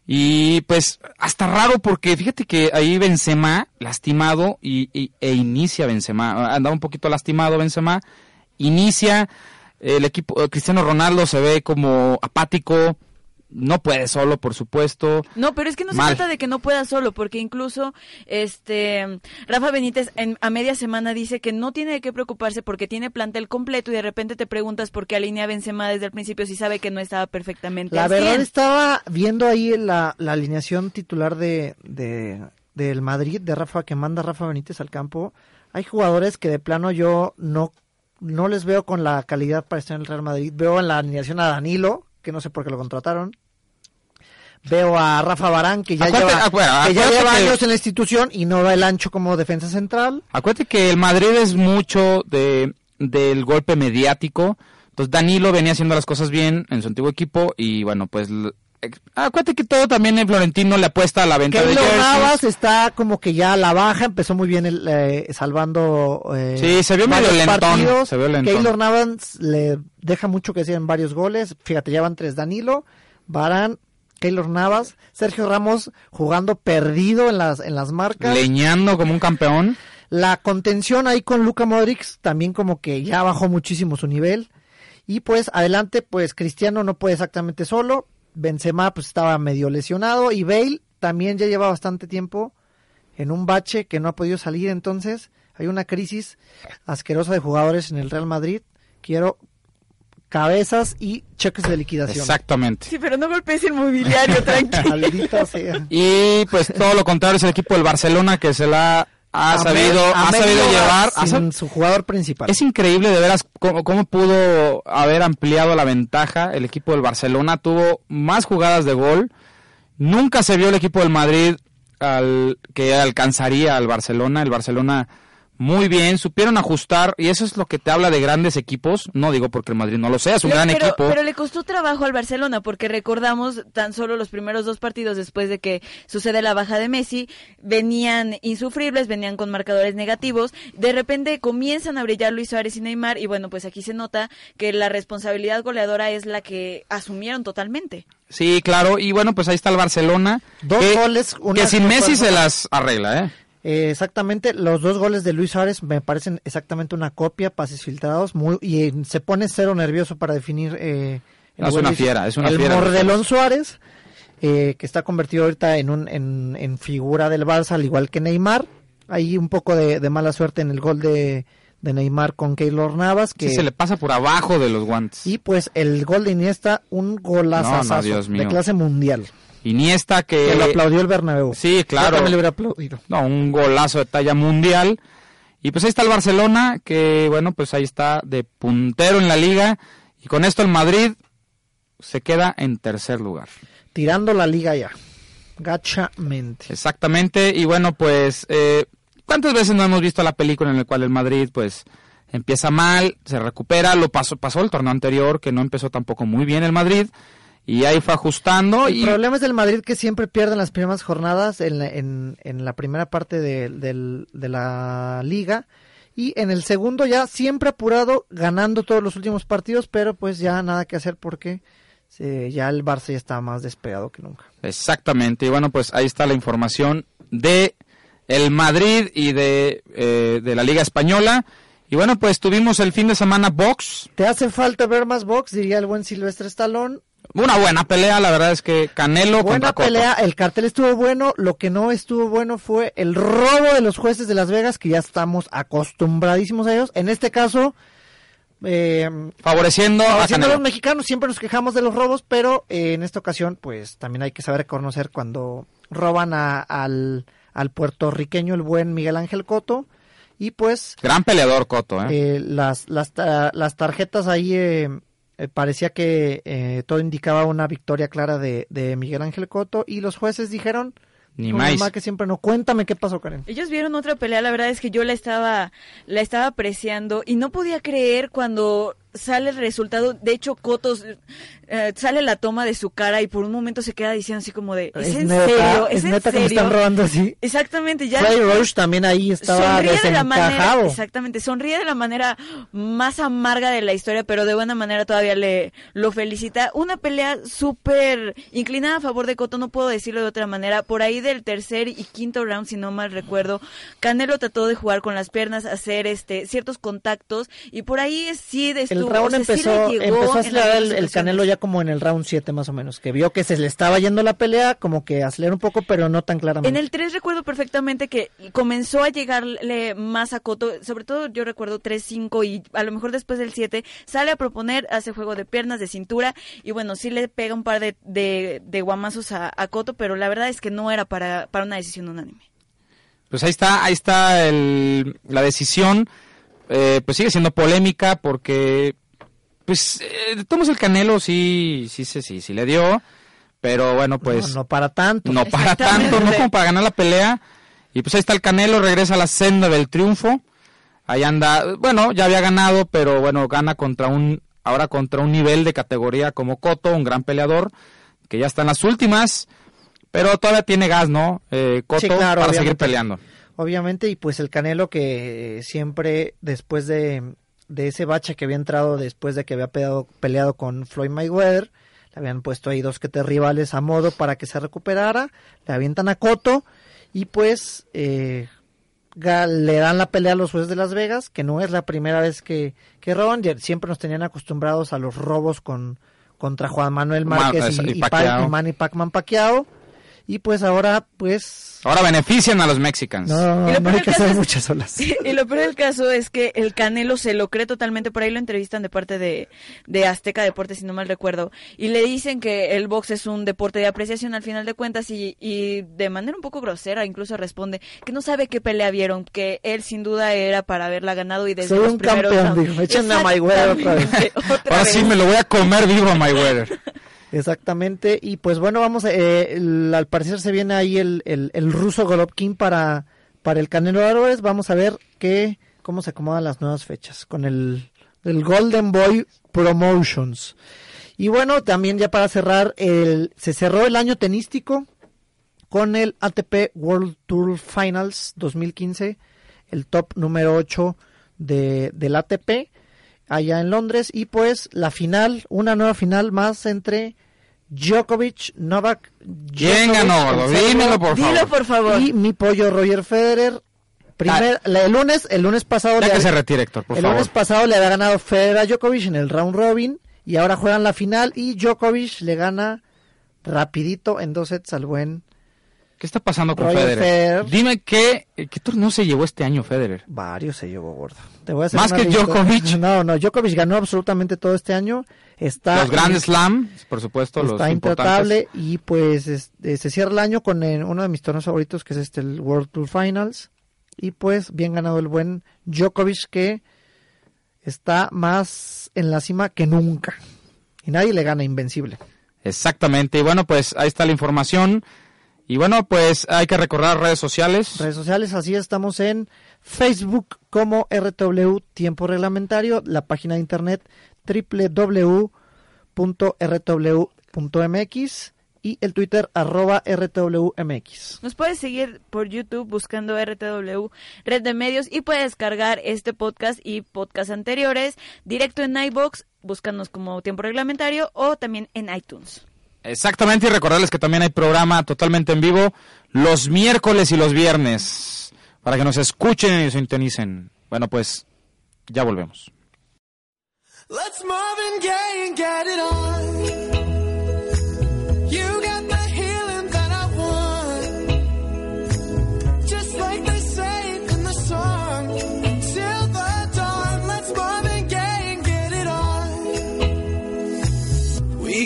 Y pues hasta raro porque fíjate que ahí Benzema lastimado e inicia Benzema, andaba un poquito lastimado Benzema, inicia el equipo. Cristiano Ronaldo se ve como apático, No puede solo, por supuesto. No, pero es que no se trata de que no pueda solo, porque incluso Rafa Benítez a media semana dice que no tiene de qué preocuparse porque tiene plantel completo, y de repente te preguntas por qué alinea a Benzema desde el principio si sabe que no estaba perfectamente. La verdad, estaba viendo ahí la alineación titular del Madrid, de Rafa, que manda Rafa Benítez al campo. Hay jugadores que de plano yo no les veo con la calidad para estar en el Real Madrid. Veo en la alineación a Danilo, que no sé por qué lo contrataron. Veo a Rafa Varán, que ya lleva años en la institución y no da el ancho como defensa central. Acuérdate que el Madrid es mucho del golpe mediático. Entonces Danilo venía haciendo las cosas bien en su antiguo equipo y bueno, pues... Acuérdate que todo también el Florentino le apuesta a la venta de jerseys. Navas está como que ya a la baja, empezó muy bien salvando. Sí, se vio medio lentón. Keylor Navas le deja mucho que decir en varios goles. Fíjate, ya van 3: Danilo, Varane, Keylor Navas, Sergio Ramos jugando perdido en las marcas, leñando como un campeón. La contención ahí con Luka Modric también como que ya bajó muchísimo su nivel. Y pues adelante, pues Cristiano no puede exactamente solo. Benzema pues estaba medio lesionado, y Bale también ya lleva bastante tiempo en un bache que no ha podido salir. Entonces hay una crisis asquerosa de jugadores en el Real Madrid. Quiero cabezas y cheques de liquidación. Exactamente. Sí, pero no golpees el mobiliario, tranquilo. Y pues todo lo contrario es el equipo del Barcelona, que se la ha sabido llevar sin su jugador principal. Es increíble de veras cómo pudo haber ampliado la ventaja. El equipo del Barcelona tuvo más jugadas de gol. Nunca se vio el equipo del Madrid que alcanzaría al Barcelona. El Barcelona muy bien, supieron ajustar, y eso es lo que te habla de grandes equipos. No digo porque el Madrid no lo sea, es un gran equipo. Pero le costó trabajo al Barcelona, porque recordamos tan solo los primeros 2 partidos después de que sucede la baja de Messi, venían insufribles, venían con marcadores negativos, de repente comienzan a brillar Luis Suárez y Neymar, y bueno, pues aquí se nota que la responsabilidad goleadora es la que asumieron totalmente. Sí, claro, y bueno, pues ahí está el Barcelona. 2 goles, que sin Messi se las arregla, ¿eh? Exactamente, los 2 goles de Luis Suárez me parecen exactamente una copia, pases filtrados, y se pone cero nervioso para definir. Es una fiera. El Mordelón Suárez, que está convertido ahorita en figura del Barça, al igual que Neymar. Hay un poco de mala suerte en el gol de Neymar con Keylor Navas, que sí, se le pasa por abajo de los guantes. Y pues el gol de Iniesta, un golazazo de clase mundial. Iniesta que lo aplaudió el Bernabéu. Sí, claro. Yo también le hubiera aplaudido. No, un golazo de talla mundial. Y pues ahí está el Barcelona, que bueno, pues ahí está de puntero en la liga. Y con esto el Madrid se queda en tercer lugar. Tirando la liga ya. Gachamente. Exactamente. Y bueno, pues, ¿cuántas veces no hemos visto la película en la cual el Madrid, pues, empieza mal, se recupera? Lo pasó el torneo anterior, que no empezó tampoco muy bien el Madrid. Y ahí fue ajustando. El problema es del Madrid, que siempre pierden las primeras jornadas en la primera parte de la liga. Y en el segundo ya siempre apurado, ganando todos los últimos partidos, pero pues ya nada que hacer porque ya el Barça ya está más despegado que nunca. Exactamente. Y bueno, pues ahí está la información de el Madrid y de la Liga Española. Y bueno, pues tuvimos el fin de semana box. ¿Te hace falta ver más box? Diría el buen Silvestre Stallone. Una buena pelea, la verdad es que Canelo contra Cotto. Buena pelea, el cartel estuvo bueno. Lo que no estuvo bueno fue el robo de los jueces de Las Vegas, que ya estamos acostumbradísimos a ellos. En este caso, favoreciendo a los mexicanos. Siempre nos quejamos de los robos, pero en esta ocasión, pues también hay que saber reconocer cuando roban al puertorriqueño, el buen Miguel Ángel Cotto. Y pues... gran peleador Cotto, ¿eh? Las tarjetas ahí... parecía que todo indicaba una victoria clara de Miguel Ángel Cotto, y los jueces dijeron... ni más. Que siempre no. Cuéntame qué pasó, Karen. Ellos vieron otra pelea, la verdad es que yo la estaba apreciando y no podía creer cuando sale el resultado. De hecho, Cotto sale la toma de su cara y por un momento se queda diciendo así como de, ¿es neta que me están robando así? Exactamente. Ya Ray Roach también ahí estaba desencajado. Exactamente, sonríe de la manera más amarga de la historia, pero de buena manera todavía lo felicita. Una pelea súper inclinada a favor de Cotto, no puedo decirlo de otra manera. Por ahí del tercer y quinto round, si no mal recuerdo, Canelo trató de jugar con las piernas, hacer ciertos contactos, y por ahí sí... el round empezó a acelerar el Canelo ya como en el round 7 más o menos, que vio que se le estaba yendo la pelea, como que aceleró un poco, pero no tan claramente. En el 3 recuerdo perfectamente que comenzó a llegarle más a Cotto, sobre todo yo recuerdo 3-5 y a lo mejor después del 7 sale a proponer, hace juego de piernas, de cintura y bueno, sí le pega un par de guamazos a Cotto, pero la verdad es que no era para una decisión unánime. Pues ahí está la decisión. Pues sigue siendo polémica porque, pues, tomas el Canelo, sí le dio, pero bueno, pues... No para tanto. No para tanto, no como para ganar la pelea. Y pues ahí está el Canelo, regresa a la senda del triunfo. Ahí anda, bueno, ya había ganado, pero bueno, gana contra un nivel de categoría como Cotto, un gran peleador, que ya está en las últimas, pero todavía tiene gas, ¿no? Cotto, sí, claro, para seguir peleando. Obviamente, y pues el Canelo que siempre después de ese bache que había entrado después de que había peleado con Floyd Mayweather, le habían puesto ahí 2 rivales a modo para que se recuperara, le avientan a Cotto y pues le dan la pelea a los jueces de Las Vegas, que no es la primera vez que roban, siempre nos tenían acostumbrados a los robos contra Juan Manuel Márquez y Pacman Pacquiao. Y pues ahora benefician a los mexicanos. No hay que hacer muchas olas. Y lo peor del caso es que el Canelo se lo cree totalmente. Por ahí lo entrevistan de parte de Azteca Deportes, si no mal recuerdo. Y le dicen que el box es un deporte de apreciación al final de cuentas. Y de manera un poco grosera incluso responde que no sabe qué pelea vieron. Que él sin duda era para haberla ganado. Y desde soy los un primeros campeón, rounds, dijo. Echen a Mayweather otra vez. Ahora sí me lo voy a comer vivo a Mayweather. Exactamente, y pues bueno, vamos, al parecer se viene ahí el ruso Golovkin para el Canelo Álvarez. Vamos a ver cómo se acomodan las nuevas fechas con el Golden Boy Promotions. Y bueno, también ya para cerrar, se cerró el año tenístico con el ATP World Tour Finals 2015, el top número 8 del ATP. Allá en Londres, y pues la final, una nueva final más entre Djokovic, Novak Djokovic. Ganó, dímelo por favor. Dilo por favor. Y mi pollo Roger Federer. El lunes pasado. Ya que se retire, Héctor, por favor. El lunes pasado le había ganado Federer a Djokovic en el round robin, y ahora juegan la final, y Djokovic le gana rapidito en 2 sets al buen. ¿Qué está pasando con Federer? Dime qué torneo se llevó este año Federer. Varios se llevó, gordo. Te voy a hacer más que lista. Djokovic. No, Djokovic ganó absolutamente todo este año. Los Grand Slam, por supuesto, los importantes. Está intratable y pues se cierra el año con uno de mis torneos favoritos, que es el World Tour Finals. Y pues bien ganado el buen Djokovic, que está más en la cima que nunca. Y nadie le gana, invencible. Exactamente. Y bueno, pues ahí está la información. Y bueno, pues hay que recordar redes sociales. Redes sociales, así estamos en Facebook como RTW Tiempo Reglamentario, la página de internet www.rtw.mx y el Twitter @RTWMX. Nos puedes seguir por YouTube buscando RTW Red de Medios y puedes descargar este podcast y podcasts anteriores directo en iVoox, búscanos como Tiempo Reglamentario o también en iTunes. Exactamente, y recordarles que también hay programa totalmente en vivo los miércoles y los viernes para que nos escuchen y sintonicen. Bueno, pues ya volvemos. We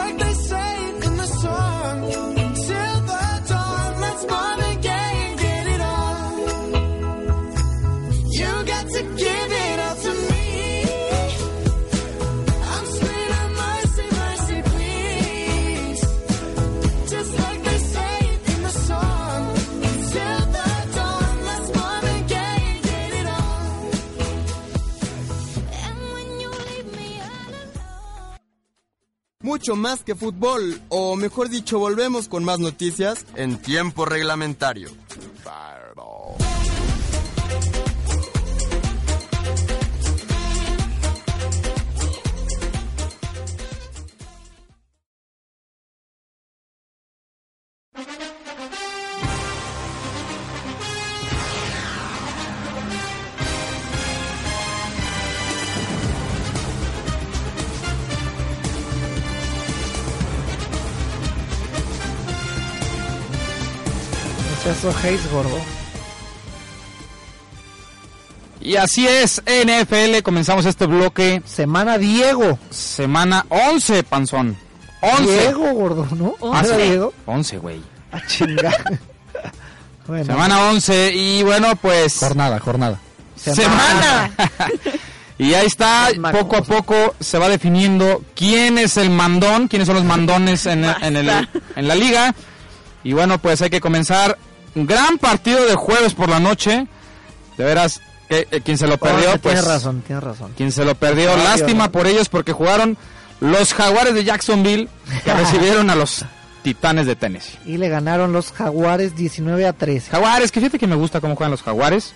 Like they say in the song. mucho más que fútbol, o mejor dicho, volvemos con más noticias en tiempo reglamentario. Eso es gordo. Y así es, NFL, comenzamos este bloque. Semana Diego. Semana 11, panzón. 11. Diego, gordo, ¿no? ¿11? ¿Era Diego? 11, güey. A chingar. Bueno. Semana 11 y bueno, pues... Jornada. Semana. Y ahí está, poco a poco se va definiendo quién es el mandón, quiénes son los mandones en la liga. Y bueno, pues hay que comenzar... Un gran partido de jueves por la noche. De veras, quien se lo perdió, pues... Tiene razón. Quien se lo perdió, lástima por ellos, porque jugaron los Jaguares de Jacksonville, que recibieron a los Titanes de Tennessee. Y le ganaron los Jaguares 19-13. Jaguares, que fíjate que me gusta cómo juegan los Jaguares.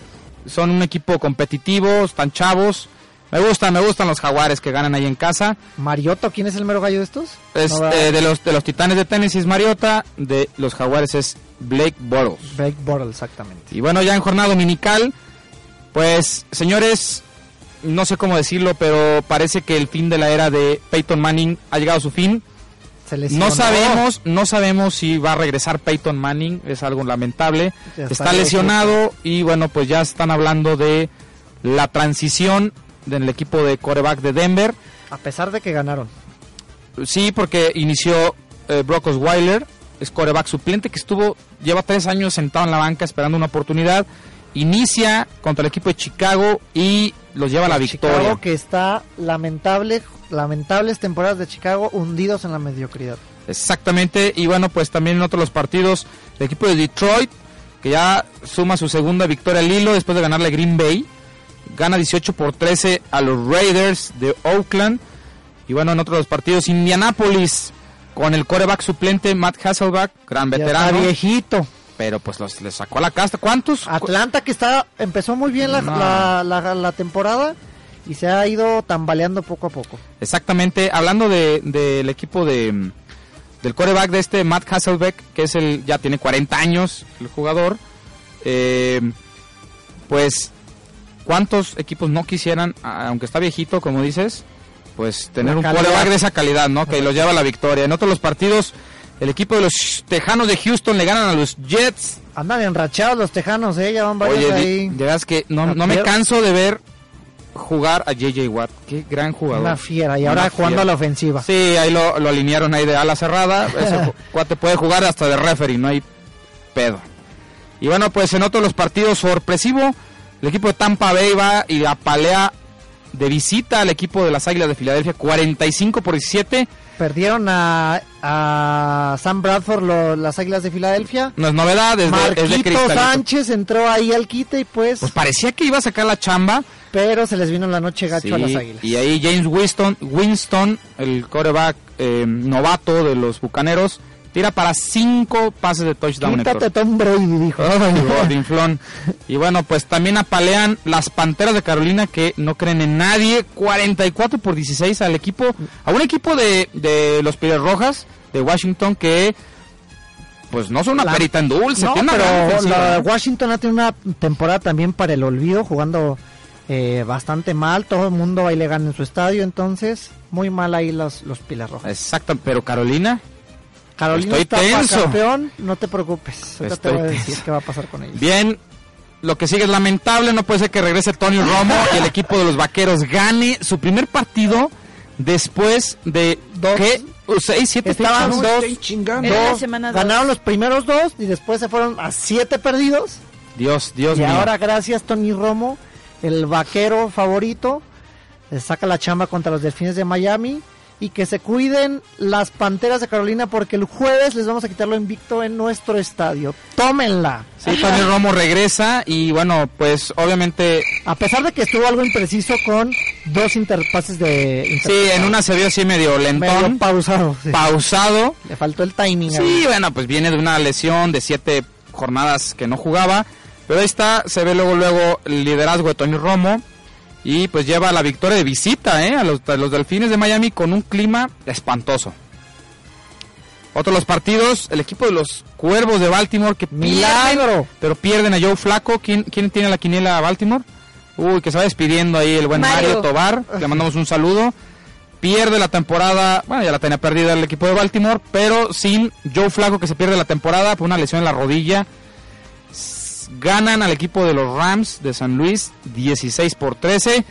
Son un equipo competitivo, están chavos. Me gustan los Jaguares que ganan ahí en casa. Mariota, ¿quién es el mero gallo de estos? De los Titanes de Tennessee es Mariota, de los Jaguares es Blake Bortles. Blake Bortles, exactamente. Y bueno, ya en jornada dominical, pues, señores, no sé cómo decirlo, pero parece que el fin de la era de Peyton Manning ha llegado a su fin. Se lesionó. No sabemos si va a regresar Peyton Manning, es algo lamentable. Está lesionado y bueno, pues ya están hablando de la transición del equipo de quarterback de Denver. A pesar de que ganaron. Sí, porque inició Brock Osweiler, es quarterback suplente que lleva 3 años sentado en la banca esperando una oportunidad. Inicia contra el equipo de Chicago y los lleva a la victoria. Chicago que está lamentables temporadas de Chicago hundidos en la mediocridad. Exactamente, y bueno, pues también en otros partidos, el equipo de Detroit, que ya suma su segunda victoria al hilo después de ganarle a Green Bay. Gana 18-13 a los Raiders de Oakland. Y bueno, en otros partidos, Indianapolis con el quarterback suplente Matt Hasselbeck, gran veterano. Ya viejito. Pero pues le sacó a la casta. ¿Cuántos? Atlanta, que empezó muy bien la temporada y se ha ido tambaleando poco a poco. Exactamente. Hablando del equipo del quarterback de este Matt Hasselbeck, que es ya tiene 40 años el jugador. Pues... ¿Cuántos equipos no quisieran, aunque está viejito, como dices, pues tener un quarterback de esa calidad, ¿no? Que los lleva a la victoria. En otros partidos, el equipo de los Tejanos de Houston le ganan a los Jets. Andan enrachados los Tejanos, ya van varios ahí. De verdad es que no me canso de ver jugar a J.J. Watt. Qué gran jugador. Una fiera, y ahora jugando a la ofensiva. Sí, ahí lo alinearon ahí de ala cerrada. Ese cuate puede jugar hasta de referee, no hay pedo. Y bueno, pues en otros partidos, sorpresivo... El equipo de Tampa Bay va y apalea de visita al equipo de las Águilas de Filadelfia, 45-17. Perdieron a Sam Bradford las Águilas de Filadelfia. No es novedad, desde Cristalito. Sánchez entró ahí al quite y pues parecía que iba a sacar la chamba. Pero se les vino la noche gacho a las Águilas. Y ahí James Winston, el quarterback novato de los Bucaneros, tira para 5 pases de touchdown. Quítate Tom Brady, dijo. Y bueno, pues también apalean las Panteras de Carolina, que no creen en nadie. 44-16 al equipo, a un equipo de los Pieles Rojas de Washington, que pues no son una perita en dulce. No, pero Washington ha tenido una temporada también para el olvido, jugando bastante mal. Todo el mundo ahí le gana en su estadio, entonces muy mal ahí los Pieles Rojas. Exacto, pero Carolina está campeón, no te preocupes. Ahorita te voy a decir qué va a pasar con ellos. Bien, lo que sigue es lamentable, no puede ser que regrese Tony Romo y el equipo de los Vaqueros gane su primer partido después de 6-7 estaban 2. Ganaron los primeros 2 y después se fueron a 7 perdidos. Dios mío. Y ahora gracias Tony Romo, el vaquero favorito, saca la chamba contra los Delfines de Miami. Y que se cuiden las Panteras de Carolina, porque el jueves les vamos a quitar lo invicto en nuestro estadio. ¡Tómenla! Sí, Tony Romo regresa y bueno, pues obviamente... A pesar de que estuvo algo impreciso con dos interpases de... Sí, en una se vio así medio lentón. Medio pausado. Sí. Pausado. Le faltó el timing. Sí, bueno, pues viene de una lesión de 7 jornadas que no jugaba. Pero ahí está, se ve luego el liderazgo de Tony Romo. Y pues lleva la victoria de visita a los Delfines de Miami con un clima espantoso. Otro de los partidos, el equipo de los Cuervos de Baltimore que pierden, pero pierden a Joe Flacco. ¿Quién tiene la quiniela a Baltimore? Uy, que se va despidiendo ahí el buen Mario Tobar, le mandamos un saludo. Pierde la temporada, bueno, ya la tenía perdida el equipo de Baltimore, pero sin Joe Flacco, que se pierde la temporada por una lesión en la rodilla. Ganan al equipo de los Rams de San Luis 16-13.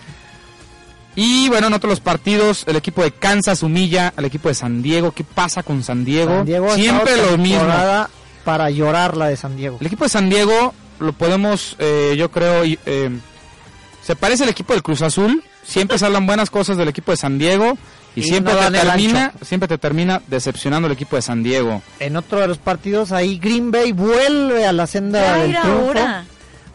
Y bueno, en otros partidos, el equipo de Kansas humilla al equipo de San Diego. ¿Qué pasa con San Diego? San Diego siempre lo mismo. Para llorar la de San Diego. El equipo de San Diego lo podemos, yo creo, se parece al equipo del Cruz Azul. Siempre se hablan buenas cosas del equipo de San Diego y siempre te termina decepcionando el equipo de San Diego. En otro de los partidos ahí Green Bay vuelve a la senda del triunfo. Ahora.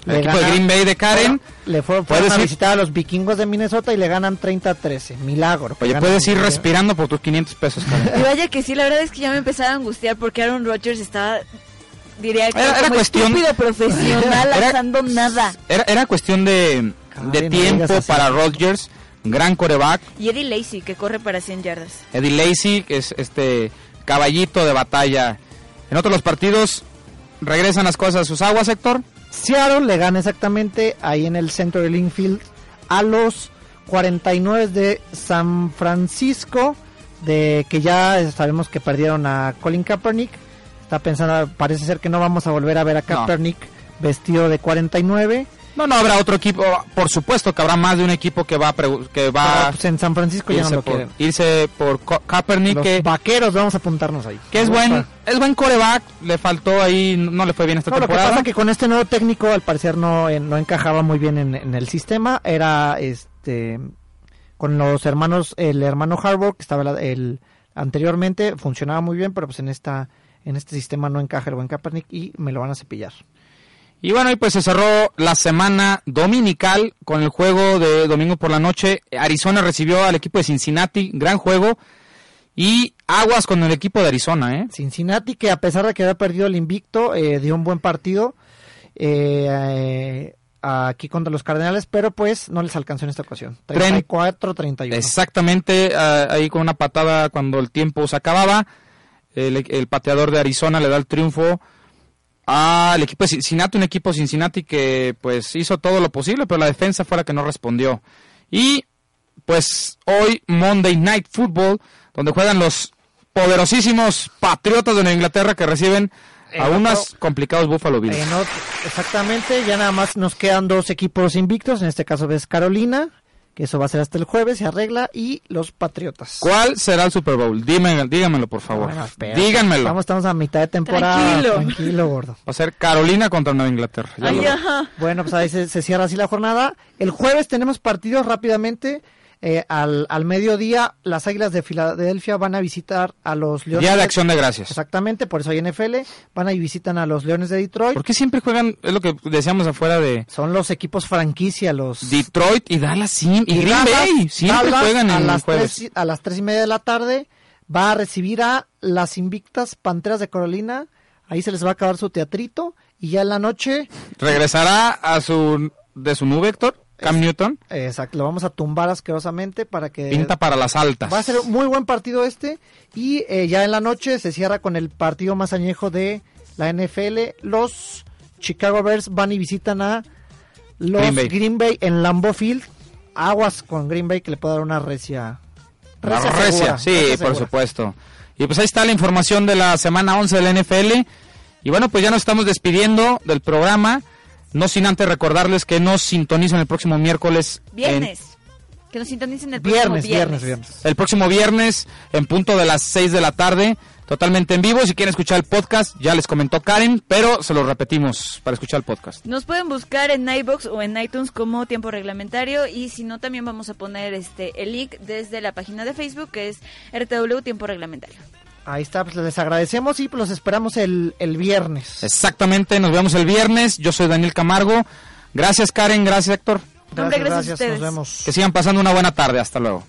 El equipo de Green Bay de Karen. Le fueron a visitar a los vikingos de Minnesota y le ganan 30-13. Milagro. Oye, puedes ir respirando por tus $500, Karen. Y vaya que sí, la verdad es que ya me empezaba a angustiar porque Aaron Rodgers estaba... Diría que era como cuestión, estúpido profesional, lanzando nada. Era cuestión de tiempo para Rodgers, gran coreback. Y Eddie Lacy, que corre para 100 yardas. Eddie Lacy, que es este caballito de batalla. En otros los partidos, regresan las cosas a sus aguas, Héctor. Seattle le gana exactamente ahí en el centro del infield a los 49 de San Francisco, de que ya sabemos que perdieron a Colin Kaepernick. Está pensando, parece ser que no vamos a volver a ver a Kaepernick vestido de 49. No, habrá otro equipo, por supuesto que habrá más de un equipo que va... Pero, pues, en San Francisco ya no lo quieren. Irse por Kaepernick. Los vaqueros, vamos a apuntarnos ahí. Que es buen coreback, le faltó ahí, no le fue bien esta temporada. Lo que pasa que con este nuevo técnico, al parecer no encajaba muy bien en el sistema. Era con los hermanos, el hermano Harbaugh, que estaba anteriormente, funcionaba muy bien, pero pues en este sistema no encaja el buen Kaepernick y me lo van a cepillar. Y bueno, y pues se cerró la semana dominical con el juego de domingo por la noche. Arizona recibió al equipo de Cincinnati, gran juego. Y aguas con el equipo de Arizona, Cincinnati, que a pesar de que había perdido el invicto, dio un buen partido aquí contra los Cardenales, pero pues no les alcanzó en esta ocasión. 34-31. Exactamente, ahí con una patada cuando el tiempo se acababa. El pateador de Arizona le da el triunfo al equipo de Cincinnati, un equipo Cincinnati que pues hizo todo lo posible, pero la defensa fue la que no respondió. Y pues hoy Monday Night Football, donde juegan los poderosísimos Patriotas de Nueva Inglaterra que reciben a unos complicados Buffalo Bills. Exactamente, ya nada más nos quedan dos equipos invictos, en este caso es Carolina, que eso va a ser hasta el jueves, se arregla, y los Patriotas. ¿Cuál será el Super Bowl? Díganmelo, por favor. Bueno, díganmelo. Estamos a mitad de temporada. Tranquilo, gordo. Va a ser Carolina contra Nueva Inglaterra. Bueno, pues ahí se cierra así la jornada. El jueves tenemos partidos rápidamente. Al mediodía, las Águilas de Filadelfia van a visitar a los Leones. Día de Acción de Gracias. Exactamente, por eso hay NFL. Van a y visitan a los Leones de Detroit. ¿Por qué siempre juegan? Es lo que decíamos afuera de... Son los equipos franquicia, los... Detroit y Dallas, y Green Bay. Siempre Dallas juegan en las jueves. A las 3:30 de la tarde va a recibir a las invictas Panteras de Carolina. Ahí se les va a acabar su teatrito. Y ya en la noche... ¿Regresará a su nube, Héctor? Cam Newton. Exacto, lo vamos a tumbar asquerosamente para que... Pinta para las altas. Va a ser un muy buen partido y ya en la noche se cierra con el partido más añejo de la NFL. Los Chicago Bears van y visitan a los Green Bay en Lambeau Field. Aguas con Green Bay, que le puede dar una recia segura, sí, recia por supuesto. Y pues ahí está la información de la semana 11 de la NFL. Y bueno, pues ya nos estamos despidiendo del programa. No sin antes recordarles que nos sintonicen el próximo miércoles. Que nos sintonicen el próximo viernes. El próximo viernes, en punto de las 6 de la tarde, totalmente en vivo. Si quieren escuchar el podcast, ya les comentó Karen, pero se lo repetimos para escuchar el podcast. Nos pueden buscar en iVoox o en iTunes como Tiempo Reglamentario. Y si no, también vamos a poner el link desde la página de Facebook, que es RTW Tiempo Reglamentario. Ahí está, pues les agradecemos y pues los esperamos el viernes. Exactamente, nos vemos el viernes. Yo soy Daniel Camargo. Gracias, Karen, gracias, Héctor. Gracias, gracias a ustedes. Nos vemos. Que sigan pasando una buena tarde. Hasta luego.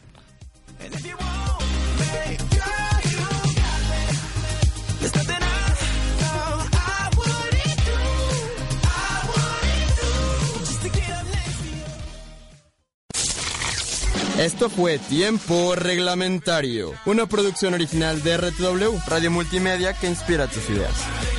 Esto fue Tiempo Reglamentario, una producción original de RTW, Radio Multimedia que inspira tus ideas.